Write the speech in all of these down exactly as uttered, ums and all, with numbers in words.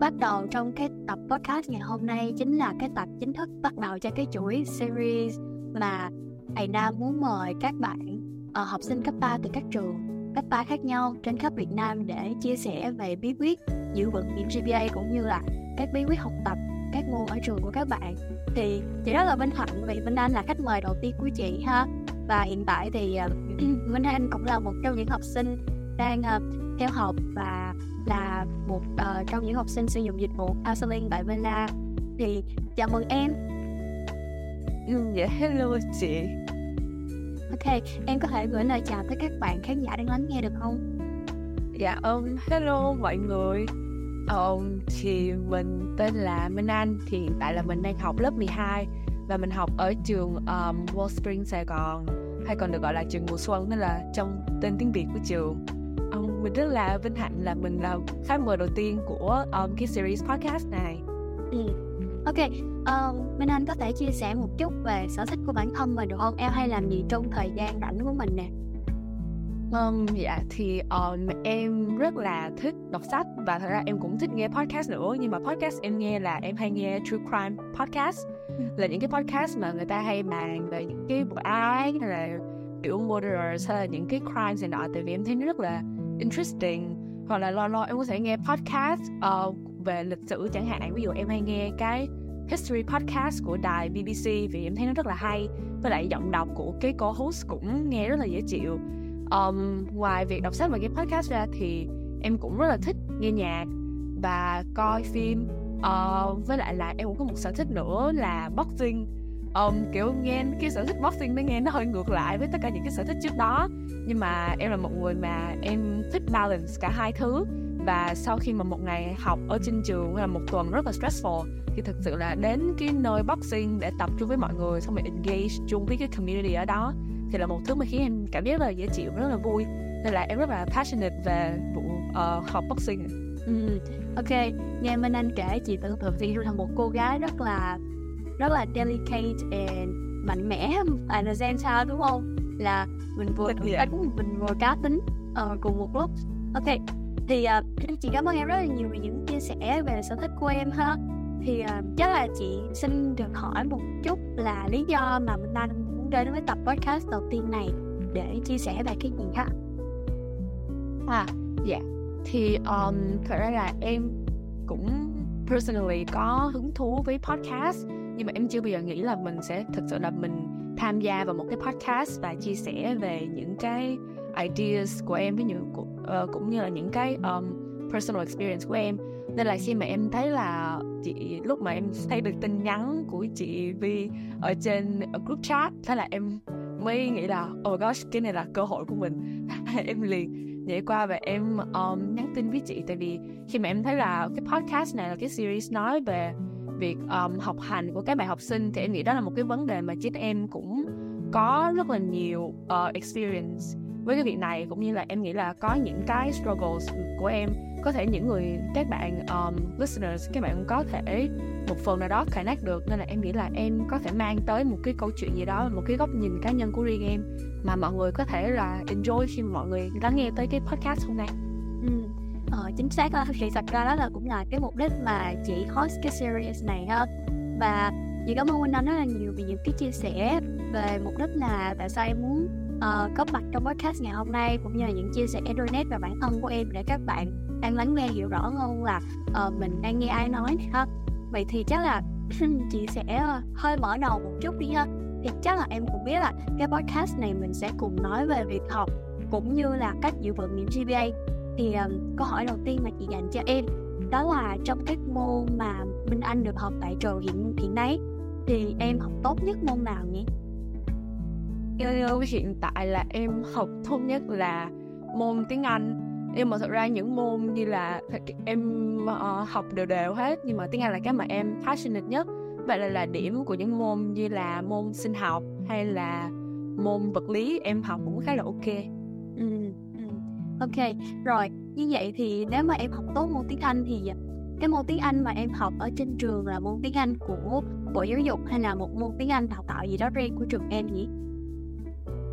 Bắt đầu trong cái tập podcast ngày hôm nay chính là cái tập chính thức bắt đầu cho cái chuỗi series mà Thầy Nam muốn mời các bạn uh, học sinh cấp ba từ các trường cấp ba khác nhau trên khắp Việt Nam để chia sẻ về bí quyết giữ vững điểm giê pê a cũng như là các bí quyết học tập các môn ở trường của các bạn. Thì chị rất là vinh hạnh vì Minh Anh là khách mời đầu tiên của chị ha, và hiện tại thì uh, Minh Anh cũng là một trong những học sinh đang uh, theo học và là một uh, trong những học sinh sử dụng dịch vụ counseling tại VELA. Thì chào mừng em. Yeah, hello chị. Ok, em có thể gửi lời chào tới các bạn khán giả đang lắng nghe được không? Dạ, um, hello mọi người. um, Thì mình tên là Minh Anh. Thì hiện tại là mình đang học lớp mười hai. Và mình học ở trường um, Wellspring Sài Gòn, hay còn được gọi là trường mùa xuân, đó là trong tên tiếng Việt của trường. um, Mình rất là vinh hạnh là mình là khách mời đầu tiên của um, cái series podcast này. Ừ. Ok, uh, Minh Anh có thể chia sẻ một chút về sở thích của bản thân mình được không? Em hay làm gì trong thời gian rảnh của mình nè? Um, dạ, thì uh, em rất là thích đọc sách. Và thật ra em cũng thích nghe podcast nữa. Nhưng mà podcast em nghe là em hay nghe True Crime Podcast. Là những cái podcast mà người ta hay bàn về những cái vụ án, hay là kiểu murderers, hay là những cái crimes này nọ. Tại vì em thấy nó rất là interesting. Hoặc là lo lo em có thể nghe podcast uh, về lịch sử chẳng hạn. Ví dụ em hay nghe cái History Podcast của đài B B C vì em thấy nó rất là hay, với lại giọng đọc của cái co-host cũng nghe rất là dễ chịu. um, Ngoài việc đọc sách và nghe podcast ra thì em cũng rất là thích nghe nhạc và coi phim. uh, Với lại là em cũng có một sở thích nữa là boxing. um, Kiểu nghe cái sở thích boxing nó nghe nó hơi ngược lại với tất cả những cái sở thích trước đó. Nhưng mà em là một người mà em thích balance cả hai thứ. Và sau khi mà một ngày học ở trên trường hay là một tuần rất là stressful thì thực sự là đến cái nơi boxing để tập trung với mọi người, xong rồi engage chung với cái community ở đó thì là một thứ mà khiến em cảm giác rất là dễ chịu, rất là vui. Nên là em rất là passionate về vụ uh, học boxing. Ừ, ok, nghe Minh Anh kể chị tưởng tượng thì là một cô gái rất là rất là delicate and mạnh mẽ at the same time, đúng không? Là mình vừa anh cũng mình vừa cá tính uh, cùng một lúc. Ok. Thì uh, chị cảm ơn em rất là nhiều về những chia sẻ về sở thích của em ha. Thì uh, chắc là chị xin được hỏi một chút là lý do mà Minh Anh muốn đến với tập podcast đầu tiên này để chia sẻ về cái gì ha? À, dạ yeah. Thì um, thật ra là em cũng personally có hứng thú với podcast. Nhưng mà em chưa bao giờ nghĩ là mình sẽ thực sự là mình tham gia vào một cái podcast và chia sẻ về những cái ideas của em với những của Uh, cũng như là những cái um, personal experience của em. Nên là khi mà em thấy là chị, lúc mà em thấy được tin nhắn của chị Vy ở trên group chat, thế là em mới nghĩ là oh gosh, cái này là cơ hội của mình. Em liền nhảy qua và em um, nhắn tin với chị. Tại vì khi mà em thấy là cái podcast này là cái series nói về việc um, học hành của các bạn học sinh, thì em nghĩ đó là một cái vấn đề mà chính em cũng có rất là nhiều uh, experience với cái việc này, cũng như là em nghĩ là có những cái struggles của em. Có thể những người, các bạn um, listeners, các bạn cũng có thể một phần nào đó connect được. Nên là em nghĩ là em có thể mang tới một cái câu chuyện gì đó, một cái góc nhìn cá nhân của riêng em mà mọi người có thể là enjoy khi mọi người đã nghe tới cái podcast hôm nay. Ừ, ờ, chính xác đó. Thì thật ra đó là cũng là cái mục đích mà chị host cái series này ha. Và chị cảm ơn Minh Anh rất là nhiều vì những cái chia sẻ về mục đích là tại sao em muốn Uh, có mặt trong podcast ngày hôm nay, cũng như là những chia sẻ donate và bản thân của em để các bạn đang lắng nghe hiểu rõ hơn là uh, mình đang nghe ai nói này, ha. Vậy thì chắc là chị sẽ hơi mở đầu một chút đi ha. Thì chắc là em cũng biết là cái podcast này mình sẽ cùng nói về việc học cũng như là cách giữ vững điểm giê pê a. Thì um, câu hỏi đầu tiên mà chị dành cho em đó là trong các môn mà Minh Anh được học tại trường hiện, hiện nay thì em học tốt nhất môn nào nhỉ? Hiện tại là em học tốt nhất là môn tiếng Anh. Nhưng mà thật ra những môn như là em uh, học đều đều hết, nhưng mà tiếng Anh là cái mà em passionate nhất. Vậy là, là điểm của những môn như là môn sinh học hay là môn vật lý em học cũng khá là ok. Ừ, ok, rồi. Như vậy thì nếu mà em học tốt môn tiếng Anh thì cái môn tiếng Anh mà em học ở trên trường là môn tiếng Anh của Bộ Giáo dục hay là một môn tiếng Anh đào tạo gì đó riêng của trường em nhỉ?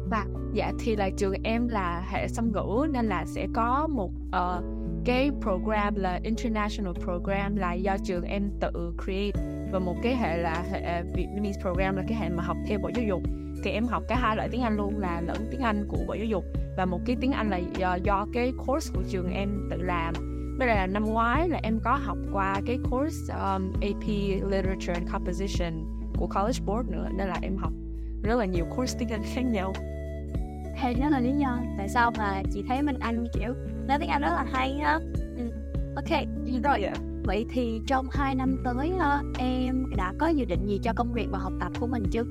Và dạ thì là trường em là hệ song ngữ nên là sẽ có một uh, cái program là International Program là do trường em tự create, và một cái hệ là hệ Vietnamese Program là cái hệ mà học theo Bộ Giáo dục. Thì em học cả hai loại tiếng Anh luôn, là lẫn tiếng Anh của Bộ Giáo dục và một cái tiếng Anh là do, do cái course của trường em tự làm. Bây giờ là năm ngoái là em có học qua cái course um, a pê Literature and Composition của College Board nữa, nên là em học rất là nhiều course tiếng Anh khác nhau. Thì đó là lý do tại sao mà chị thấy Minh Anh kiểu nói tiếng Anh rất là hay ha. Ừ. Ok, rồi. Yeah. Vậy thì trong hai năm tới em đã có dự định gì cho công việc và học tập của mình chưa?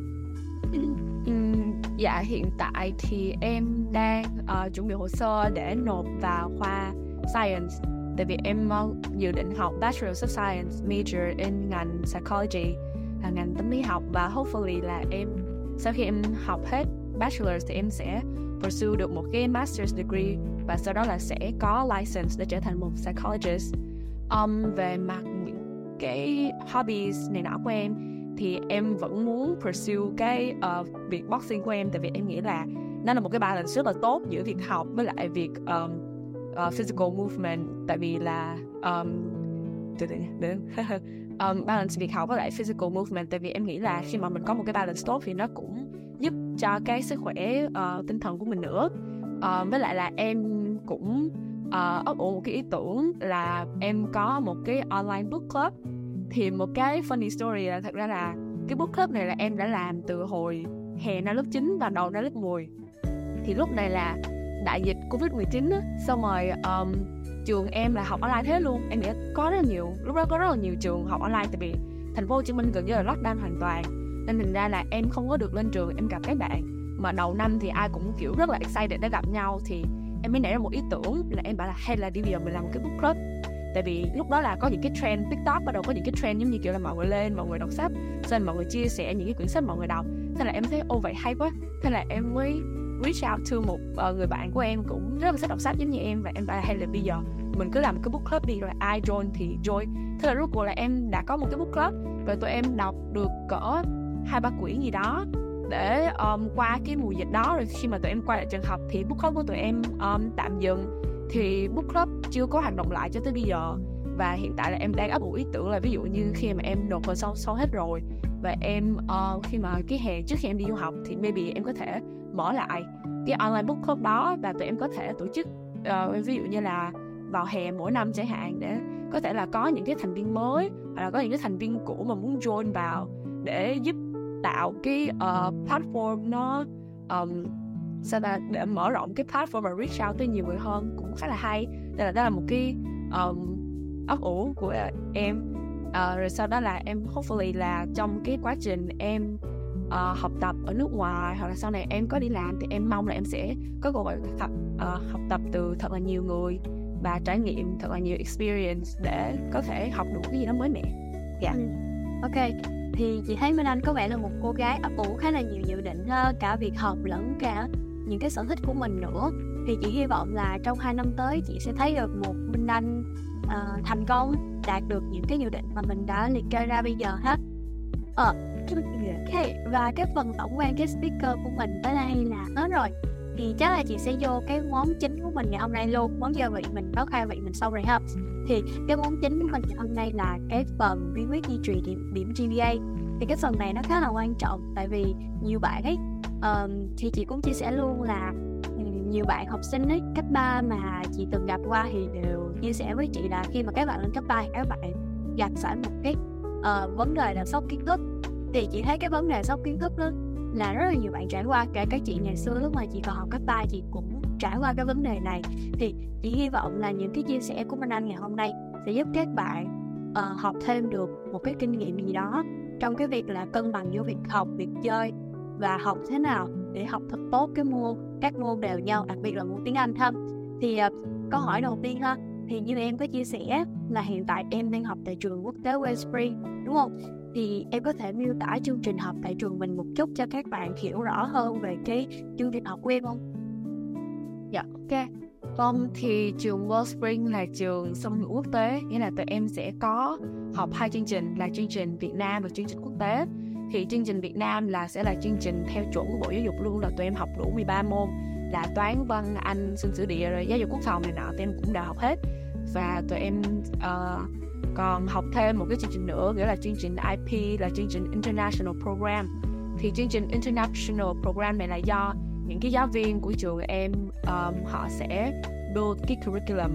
Dạ, hiện tại thì em đang uh, chuẩn bị hồ sơ để nộp vào khoa Science. Tại vì em uh, dự định học Bachelor of Science, major in ngành Psychology, uh, ngành tâm lý học. Và hopefully là em, sau khi em học hết Bachelor thì em sẽ pursue được một cái Master's degree. Và sau đó là sẽ có license để trở thành một psychologist. um, Về mặt những cái hobbies này nọ của em thì em vẫn muốn pursue cái uh, việc boxing của em, tại vì em nghĩ là nó là một cái balance rất là tốt giữa việc học với lại việc um, uh, physical movement. Tại vì là um, um, balance việc học với lại physical movement, tại vì em nghĩ là khi mà mình có một cái balance tốt thì nó cũng giúp cho cái sức khỏe uh, tinh thần của mình nữa. Uh, với lại là em cũng uh, ấp ủ một cái ý tưởng là em có một cái online book club. Thì một cái funny story là thật ra là cái book club này là em đã làm từ hồi hè năm lớp chín và đầu năm lớp mười. Thì lúc này là đại dịch covid mười chín á, xong rồi um, trường em là học online thế luôn. Em nghĩ có rất là nhiều, lúc đó có rất là nhiều trường học online, tại vì thành phố Hồ Chí Minh gần như là lockdown hoàn toàn. Nên thành ra là em không có được lên trường em gặp các bạn. Mà đầu năm thì ai cũng kiểu rất là excited để gặp nhau, thì em mới nảy ra một ý tưởng là em bảo là hay là đi bây giờ mình làm một cái book club. Tại vì lúc đó là có những cái trend TikTok, bắt đầu có những cái trend giống như kiểu là mọi người lên, mọi người đọc sách, xong mọi người chia sẻ những cái quyển sách mọi người đọc. Thế là em thấy ô vậy hay quá, thế là em mới reach out to một uh, người bạn của em cũng rất là thích đọc sách giống như em. Và em bảo hay là bây giờ mình cứ làm cái book club đi, rồi ai join thì join. Thế là rốt cuộc là em đã có một cái book club. Rồi tụi em đọc được cỡ hai ba quyển gì đó để um, qua cái mùa dịch đó. Rồi khi mà tụi em quay lại trường học thì book club của tụi em um, tạm dừng. Thì book club chưa có hoạt động lại cho tới bây giờ. Và hiện tại là em đang ấp ủ ý tưởng là ví dụ như khi mà em nộp hồ sơ sau hết rồi và em uh, khi mà cái hè trước khi em đi du học thì maybe em có thể mở lại cái online book club đó, và tụi em có thể tổ chức uh, ví dụ như là vào hè mỗi năm chẳng hạn, để có thể là có những cái thành viên mới hoặc là có những cái thành viên cũ mà muốn join vào để giúp tạo cái uh, platform nó um, sao ta, để mở rộng cái platform và reach out tới nhiều người hơn cũng khá là hay. Nên là đó là một cái um, ấp ủ của em. Uh, rồi sau đó là em hopefully là trong cái quá trình em uh, học tập ở nước ngoài hoặc là sau này em có đi làm thì em mong là em sẽ có cơ hội học, uh, học tập từ thật là nhiều người và trải nghiệm thật là nhiều experience để có thể học được cái gì đó mới mẻ. Dạ. Yeah. Ok. Thì chị thấy Minh Anh có vẻ là một cô gái ấp ủ khá là nhiều dự định, cả việc học lẫn cả những cái sở thích của mình nữa. Thì chị hy vọng là trong hai năm tới chị sẽ thấy được một Minh Anh uh, thành công, đạt được những cái dự định mà mình đã liệt kê ra bây giờ hết. Ờ, ok, và cái phần tổng quan cái speaker của mình tới đây là hết rồi. Thì chắc là chị sẽ vô cái món chính của mình ngày hôm nay luôn. Món gia vị mình có khai vị mình sau rồi ha. Thì cái món chính của mình ngày hôm nay là cái phần bí quyết duy trì điểm, điểm giê pê a. Thì cái phần này nó khá là quan trọng, tại vì nhiều bạn ấy um, thì chị cũng chia sẻ luôn là nhiều bạn học sinh ấy cấp ba mà chị từng gặp qua thì đều chia sẻ với chị là khi mà các bạn lên cấp ba các bạn gặp phải một cái uh, vấn đề là sốc kiến thức. Thì chị thấy cái vấn đề sốc kiến thức đó là rất là nhiều bạn trải qua, kể các chị ngày xưa lúc mà chị còn học cấp ba chị cũng trải qua cái vấn đề này. Thì chị hy vọng là những cái chia sẻ của Minh Anh ngày hôm nay sẽ giúp các bạn uh, học thêm được một cái kinh nghiệm gì đó trong cái việc là cân bằng giữa việc học, việc chơi và học thế nào để học thật tốt cái môn, các môn đều nhau, đặc biệt là môn tiếng Anh thâm. Thì uh, Câu hỏi đầu tiên ha, thì như em có chia sẻ là hiện tại em đang học tại trường quốc tế Wellspring, đúng không? Thì em có thể miêu tả chương trình học tại trường mình một chút cho các bạn hiểu rõ hơn về cái chương trình học của em không? Dạ, ok. Vâng, thì trường Wellspring là trường song ngữ quốc tế, nghĩa là tụi em sẽ có học hai chương trình là chương trình Việt Nam và chương trình quốc tế. Thì chương trình Việt Nam là sẽ là chương trình theo chuẩn của Bộ Giáo dục luôn, là tụi em học đủ mười ba môn là toán, văn, Anh, sinh sử địa, rồi giáo dục quốc phòng này nọ, tụi em cũng đã học hết. Và tụi em uh, còn học thêm một cái chương trình nữa, nghĩa là chương trình i pê, là chương trình International Program. Thì chương trình International Program này là do những cái giáo viên của trường em um, họ sẽ build cái curriculum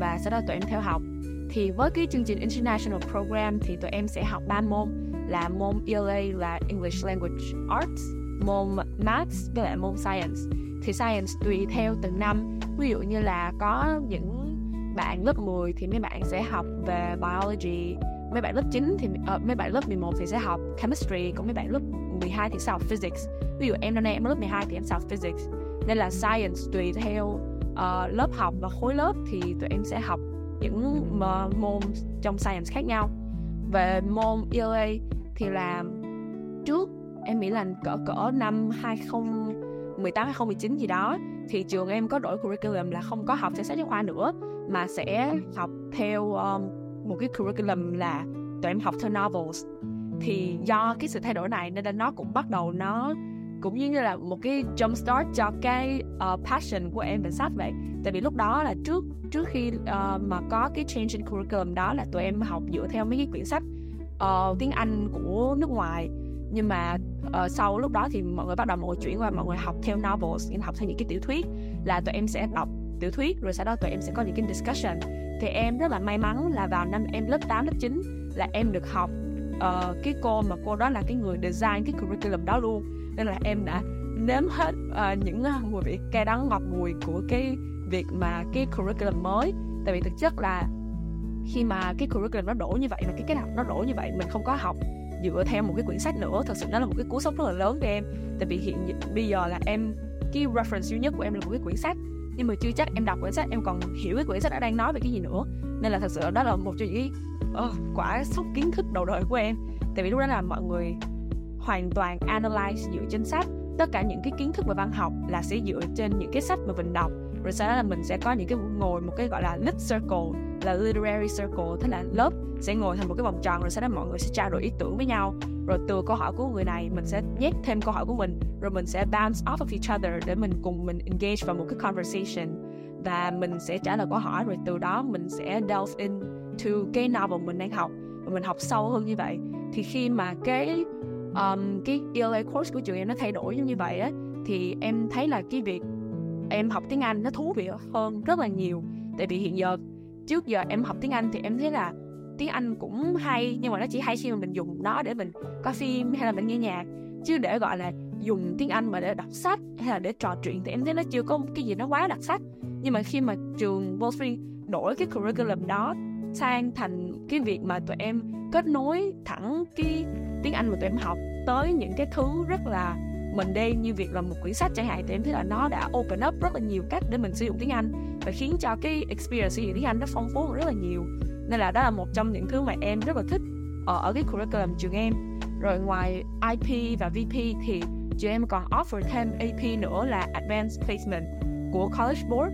và sau đó tụi em theo học. Thì với cái chương trình International Program thì tụi em sẽ học ba môn, là môn E L A là English Language Arts, môn Maths với lại môn Science. Thì Science tùy theo từng năm, ví dụ như là có những bạn lớp mười thì mấy bạn sẽ học về Biology, mấy bạn lớp chín thì uh, mấy bạn lớp mười một thì sẽ học Chemistry, còn mấy bạn lớp mười hai thì sẽ học Physics. Ví dụ em năm nay em lớp mười hai thì em sẽ học Physics. Nên là Science tùy theo uh, lớp học và khối lớp thì tụi em sẽ học những môn trong Science khác nhau. Về môn E L A thì là trước em nghĩ là cỡ cỡ năm hai không một tám hai không một chín gì đó thì trường em có đổi curriculum, là không có học theo sách giáo khoa nữa mà sẽ học theo um, một cái curriculum là tụi em học theo novels. Thì do cái sự thay đổi này nên là nó cũng bắt đầu nó cũng như là một cái jump start cho cái uh, passion của em về sách vậy. Tại vì lúc đó là trước trước khi uh, mà có cái change in curriculum đó là tụi em học dựa theo mấy cái quyển sách uh, tiếng Anh của nước ngoài, nhưng mà uh, sau lúc đó thì mọi người bắt đầu mọi người chuyển qua mọi người học theo novels, học theo những cái tiểu thuyết, là tụi em sẽ đọc tiểu thuyết rồi sau đó tụi em sẽ có những cái discussion. Thì em rất là may mắn là vào năm em lớp tám, lớp chín là em được học uh, cái cô mà cô đó là cái người design cái curriculum đó luôn. Nên là em đã nếm hết uh, những mùi vị cay đắng ngọt ngùi của cái việc mà cái curriculum mới. Tại vì thực chất là khi mà cái curriculum nó đổ như vậy và cái cách học nó đổ như vậy, mình không có học dựa theo một cái quyển sách nữa. Thật sự nó là một cái cú sốc rất là lớn cho em. Tại vì hiện bây giờ là em, cái reference duy nhất của em là một cái quyển sách, nhưng mà chưa chắc em đọc quyển sách em còn hiểu cái quyển sách đã đang nói về cái gì nữa. Nên là thật sự đó là một trong những oh, quả sốc kiến thức đầu đời của em. Tại vì lúc đó là mọi người hoàn toàn analyze dựa trên sách. Tất cả những cái kiến thức về văn học là sẽ dựa trên những cái sách mà mình đọc. Rồi sau đó là mình sẽ có những cái ngồi một cái gọi là lit circle, là literary circle. Thế là lớp sẽ ngồi thành một cái vòng tròn, rồi sau đó mọi người sẽ trao đổi ý tưởng với nhau. Rồi từ câu hỏi của người này mình sẽ nhét thêm câu hỏi của mình, rồi mình sẽ bounce off of each other để mình cùng mình engage vào một cái conversation. Và mình sẽ trả lời câu hỏi, rồi từ đó mình sẽ delve into cái novel mình đang học và mình học sâu hơn như vậy. Thì khi mà cái Um, cái E L A course của trường em nó thay đổi như vậy á, thì em thấy là cái việc em học tiếng Anh nó thú vị hơn rất là nhiều. Tại vì hiện giờ trước giờ em học tiếng Anh thì em thấy là tiếng Anh cũng hay, nhưng mà nó chỉ hay khi mà mình dùng nó để mình coi phim hay là mình nghe nhạc. Chứ để gọi là dùng tiếng Anh mà để đọc sách hay là để trò chuyện thì em thấy nó chưa có cái gì nó quá đặc sắc. Nhưng mà khi mà trường Wellspring đổi cái curriculum đó sang thành cái việc mà tụi em kết nối thẳng cái tiếng Anh mà tụi em học tới những cái thứ rất là mình đây như việc là một quyển sách chẳng hạn, thì em thấy là nó đã open up rất là nhiều cách để mình sử dụng tiếng Anh và khiến cho cái experience sử dụng tiếng Anh nó phong phú rất là nhiều. Nên là đó là một trong những thứ mà em rất là thích ở, ở cái curriculum trường em. Rồi ngoài i pê và vê pê thì trường em còn offer thêm a pê nữa là Advanced Placement của College Board.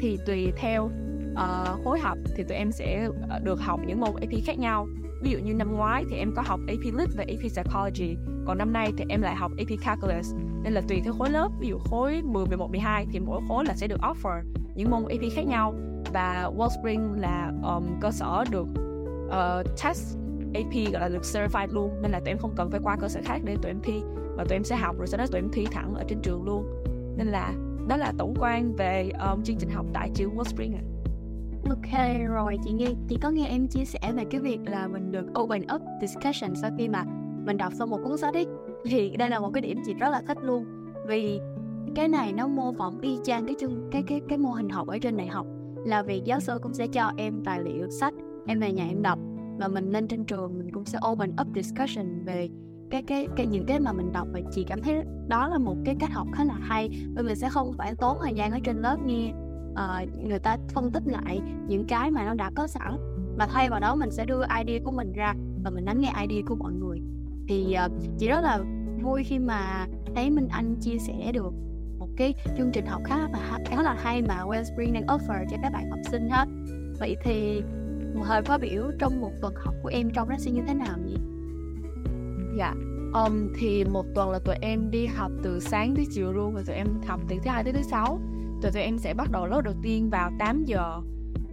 Thì tùy theo uh, khối học thì tụi em sẽ được học những môn a pê khác nhau. Ví dụ như năm ngoái thì em có học a pê Lit và a pê Psychology, còn năm nay thì em lại học a pê Calculus. Nên là tùy theo khối lớp, ví dụ khối mười, mười một, mười hai thì mỗi khối là sẽ được offer những môn a pê khác nhau. Và Wellspring là um, cơ sở được uh, test a pê, gọi là được certified luôn. Nên là tụi em không cần phải qua cơ sở khác để tụi em thi, mà tụi em sẽ học rồi sau đó tụi em thi thẳng ở trên trường luôn. Nên là đó là tổng quan về um, chương trình học tại trường Wellspring ạ. Ok rồi, chị nghe chị có nghe em chia sẻ về cái việc là mình được open up discussion sau khi mà mình đọc xong một cuốn sách ấy, thì đây là một cái điểm chị rất là thích luôn, vì cái này nó mô phỏng y chang cái chương cái cái cái mô hình học ở trên đại học, là vì giáo sư cũng sẽ cho em tài liệu sách, em về nhà em đọc, và mình lên trên trường mình cũng sẽ open up discussion về cái cái cái những cái mà mình đọc, và chị cảm thấy đó là một cái cách học khá là hay, bởi vì mình sẽ không phải tốn thời gian ở trên lớp nghe uh, người ta phân tích lại những cái mà nó đã có sẵn, mà thay vào đó mình sẽ đưa idea của mình ra và mình lắng nghe idea của mọi người. Thì uh, chị rất là vui khi mà thấy Minh Anh chia sẻ được một cái chương trình học khá là, khá là hay mà Wellspring đang offer cho các bạn học sinh hết. Vậy thì thời khóa biểu trong một tuần học của em trông nó sẽ như thế nào nhỉ? Dạ, um, thì một tuần là tụi em đi học từ sáng tới chiều luôn, và tụi em học từ thứ hai tới thứ sáu. Tụi tụi em sẽ bắt đầu lớp đầu tiên vào tám giờ,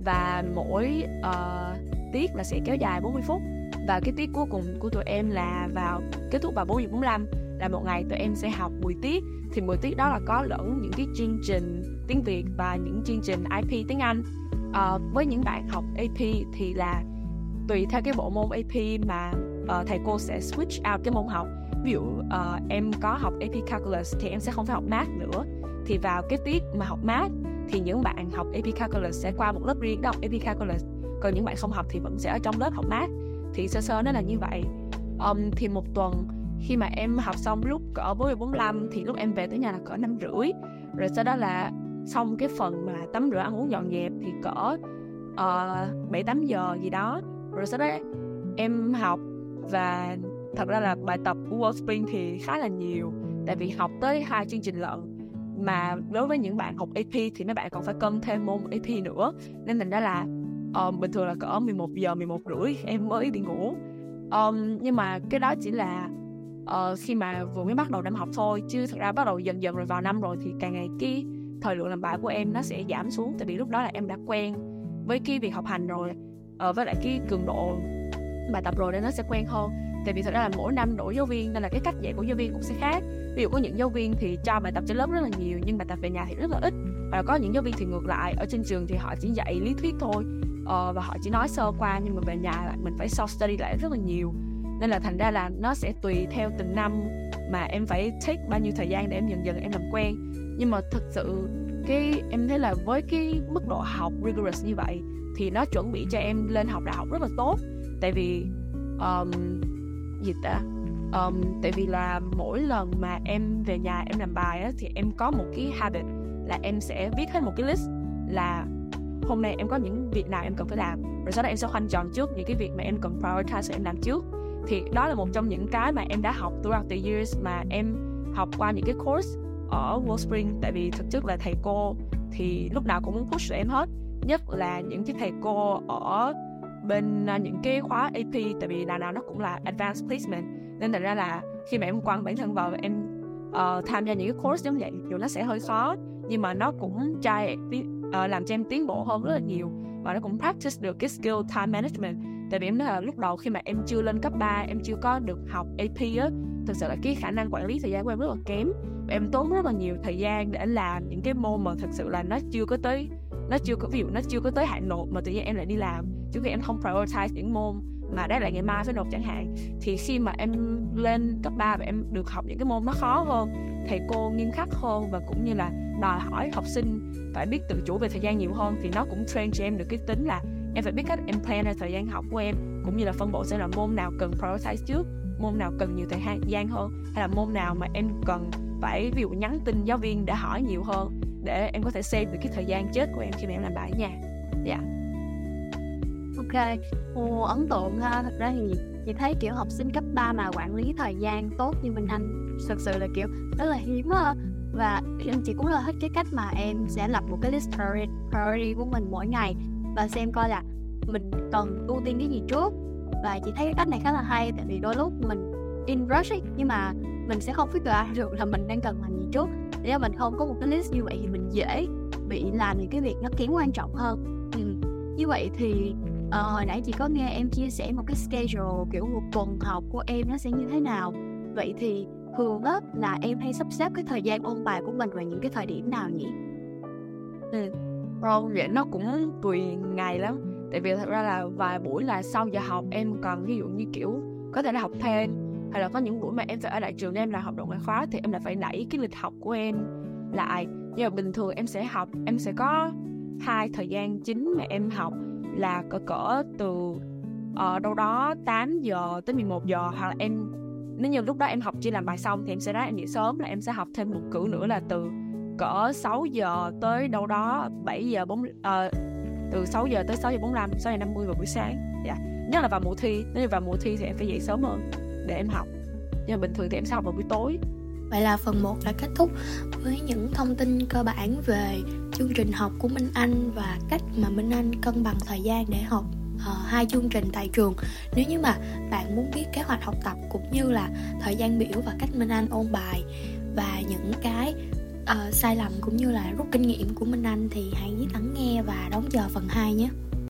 và mỗi uh, tiết là sẽ kéo dài bốn mươi phút. Và cái tiết cuối cùng của tụi em là vào kết thúc vào bốn giờ bốn mươi lăm. Là một ngày tụi em sẽ học mười tiết. Thì mười tiết đó là có lẫn những cái chương trình tiếng Việt và những chương trình i pê tiếng Anh. Uh, với những bạn học a pê thì là tùy theo cái bộ môn a pê mà uh, thầy cô sẽ switch out cái môn học. Ví dụ uh, em có học a pê Calculus thì em sẽ không phải học Math nữa. Thì vào cái tiết mà học Math thì những bạn học a pê Calculus sẽ qua một lớp riêng đó học a pê Calculus. Còn những bạn không học thì vẫn sẽ ở trong lớp học Math. Thì sơ sơ nó là như vậy. um, Thì một tuần khi mà em học xong lúc cỡ bốn giờ bốn mươi lăm thì lúc em về tới nhà là cỡ năm rưỡi. Rồi sau đó là xong cái phần mà tắm rửa ăn uống dọn dẹp thì cỡ uh, bảy tám giờ gì đó. Rồi sau đó em học, và thật ra là bài tập của Wellspring thì khá là nhiều, tại vì học tới hai chương trình lận. Mà đối với những bạn học a pê thì mấy bạn còn phải cân thêm môn a pê nữa. Nên thành ra là um, bình thường là cỡ mười một giờ, mười một rưỡi em mới đi ngủ. um, Nhưng mà cái đó chỉ là uh, khi mà vừa mới bắt đầu năm học thôi. Chứ thật ra bắt đầu dần dần rồi vào năm rồi thì càng ngày kia thời lượng làm bài của em nó sẽ giảm xuống, tại vì lúc đó là em đã quen với cái việc học hành rồi, ờ, với lại cái cường độ bài tập rồi, nên nó sẽ quen hơn. Tại vì thật ra là mỗi năm đổi giáo viên nên là cái cách dạy của giáo viên cũng sẽ khác. Ví dụ có những giáo viên thì cho bài tập trên lớp rất là nhiều nhưng bài tập về nhà thì rất là ít, và có những giáo viên thì ngược lại, ở trên trường thì họ chỉ dạy lý thuyết thôi, ờ, và họ chỉ nói sơ qua, nhưng mà về nhà lại mình phải self study lại rất là nhiều. Nên là thành ra là nó sẽ tùy theo từng năm mà em phải take bao nhiêu thời gian để em dần dần em làm quen. Nhưng mà thực sự cái em thấy là với cái mức độ học rigorous như vậy thì nó chuẩn bị cho em lên học đại học rất là tốt. Tại vì um, gì ta? Um, tại vì là mỗi lần mà em về nhà em làm bài á, thì em có một cái habit là em sẽ viết hết một cái list là hôm nay em có những việc nào em cần phải làm. Rồi sau đó em sẽ khoanh tròn trước những cái việc mà em cần prioritize em làm trước. Thì đó là một trong những cái mà em đã học throughout the years, mà em học qua những cái course ở Wellspring. Tại vì thực chất là thầy cô thì lúc nào cũng muốn push tụi em hết, nhất là những cái thầy cô ở bên những cái khóa a pê, tại vì nào nào nó cũng là Advanced Placement. Nên thành ra là khi mà em quăng bản thân vào và em uh, tham gia những cái course như vậy, dù nó sẽ hơi khó nhưng mà nó cũng trai, uh, làm cho em tiến bộ hơn rất là nhiều, và nó cũng practice được cái skill time management. Tại vì em nói là lúc đầu khi mà em chưa lên cấp ba, em chưa có được học a pê á, thực sự là cái khả năng quản lý thời gian của em rất là kém. Và em tốn rất là nhiều thời gian để làm những cái môn mà thực sự là nó chưa có tới, nó chưa có, ví dụ nó chưa có tới hạn nộp mà tự nhiên em lại đi làm, chứ khi em không prioritize những môn mà đấy lại ngày mai phải nộp chẳng hạn. Thì khi mà em lên cấp ba và em được học những cái môn nó khó hơn, thầy cô nghiêm khắc hơn và cũng như là đòi hỏi học sinh phải biết tự chủ về thời gian nhiều hơn, thì nó cũng train cho em được cái tính là em phải biết cách em plan ra thời gian học của em, cũng như là phân bổ xem là môn nào cần prioritize trước, môn nào cần nhiều thời gian hơn, hay là môn nào mà em cần phải ví dụ nhắn tin giáo viên để hỏi nhiều hơn, để em có thể save được cái thời gian chết của em khi mà em làm bài ở nhà. Dạ. Yeah. Ok, ồ, ấn tượng ha. Thật ra thì chị thấy kiểu học sinh cấp ba mà quản lý thời gian tốt như Minh Anh thực sự là kiểu rất là hiếm ha. Và chị cũng là thích cái cách mà em sẽ lập một cái list priority của mình mỗi ngày và xem coi là mình cần ưu tiên cái gì trước. Và chị thấy cái cách này khá là hay, tại vì đôi lúc mình in rush ấy, nhưng mà mình sẽ không figure out được là mình đang cần làm gì trước. Nếu mà mình không có một cái list như vậy thì mình dễ bị làm những cái việc nó kém quan trọng hơn. Ừ. Như vậy thì à, hồi nãy chị có nghe em chia sẻ một cái schedule kiểu một tuần học của em nó sẽ như thế nào. Vậy thì thường á là em hay sắp xếp cái thời gian ôn bài của mình vào những cái thời điểm nào nhỉ? Ừ. Rồi, vậy nó cũng tùy ngày lắm. Tại vì thật ra là vài buổi là sau giờ học em còn ví dụ như kiểu có thể là học thêm, hay là có những buổi mà em phải ở lại trường nên em làm hoạt động ngoại khóa thì em lại phải đẩy cái lịch học của em lại. Nhưng mà bình thường em sẽ học, em sẽ có hai thời gian chính mà em học là cỡ cỡ từ uh, đâu đó tám giờ tới mười một giờ, hoặc là em nếu như lúc đó em học chưa làm bài xong thì em sẽ nói em dậy sớm là em sẽ học thêm một cử nữa là từ cỡ sáu giờ tới đâu đó bảy giờ bốn, à, từ sáu giờ tới sáu giờ bốn mươi lăm, sáu giờ năm mươi vào buổi sáng. Dạ. Nhất là vào mùa thi, nếu như vào mùa thi thì em phải dậy sớm hơn để em học. Nhưng mà bình thường thì em sẽ học vào buổi tối. Vậy là phần một đã kết thúc với những thông tin cơ bản về chương trình học của Minh Anh và cách mà Minh Anh cân bằng thời gian để học uh, hai chương trình tại trường. Nếu như mà bạn muốn biết kế hoạch học tập cũng như là thời gian biểu và cách Minh Anh ôn bài và những cái uh, sai lầm cũng như là rút kinh nghiệm của Minh Anh thì hãy lắng nghe và đón chờ phần hai nhé.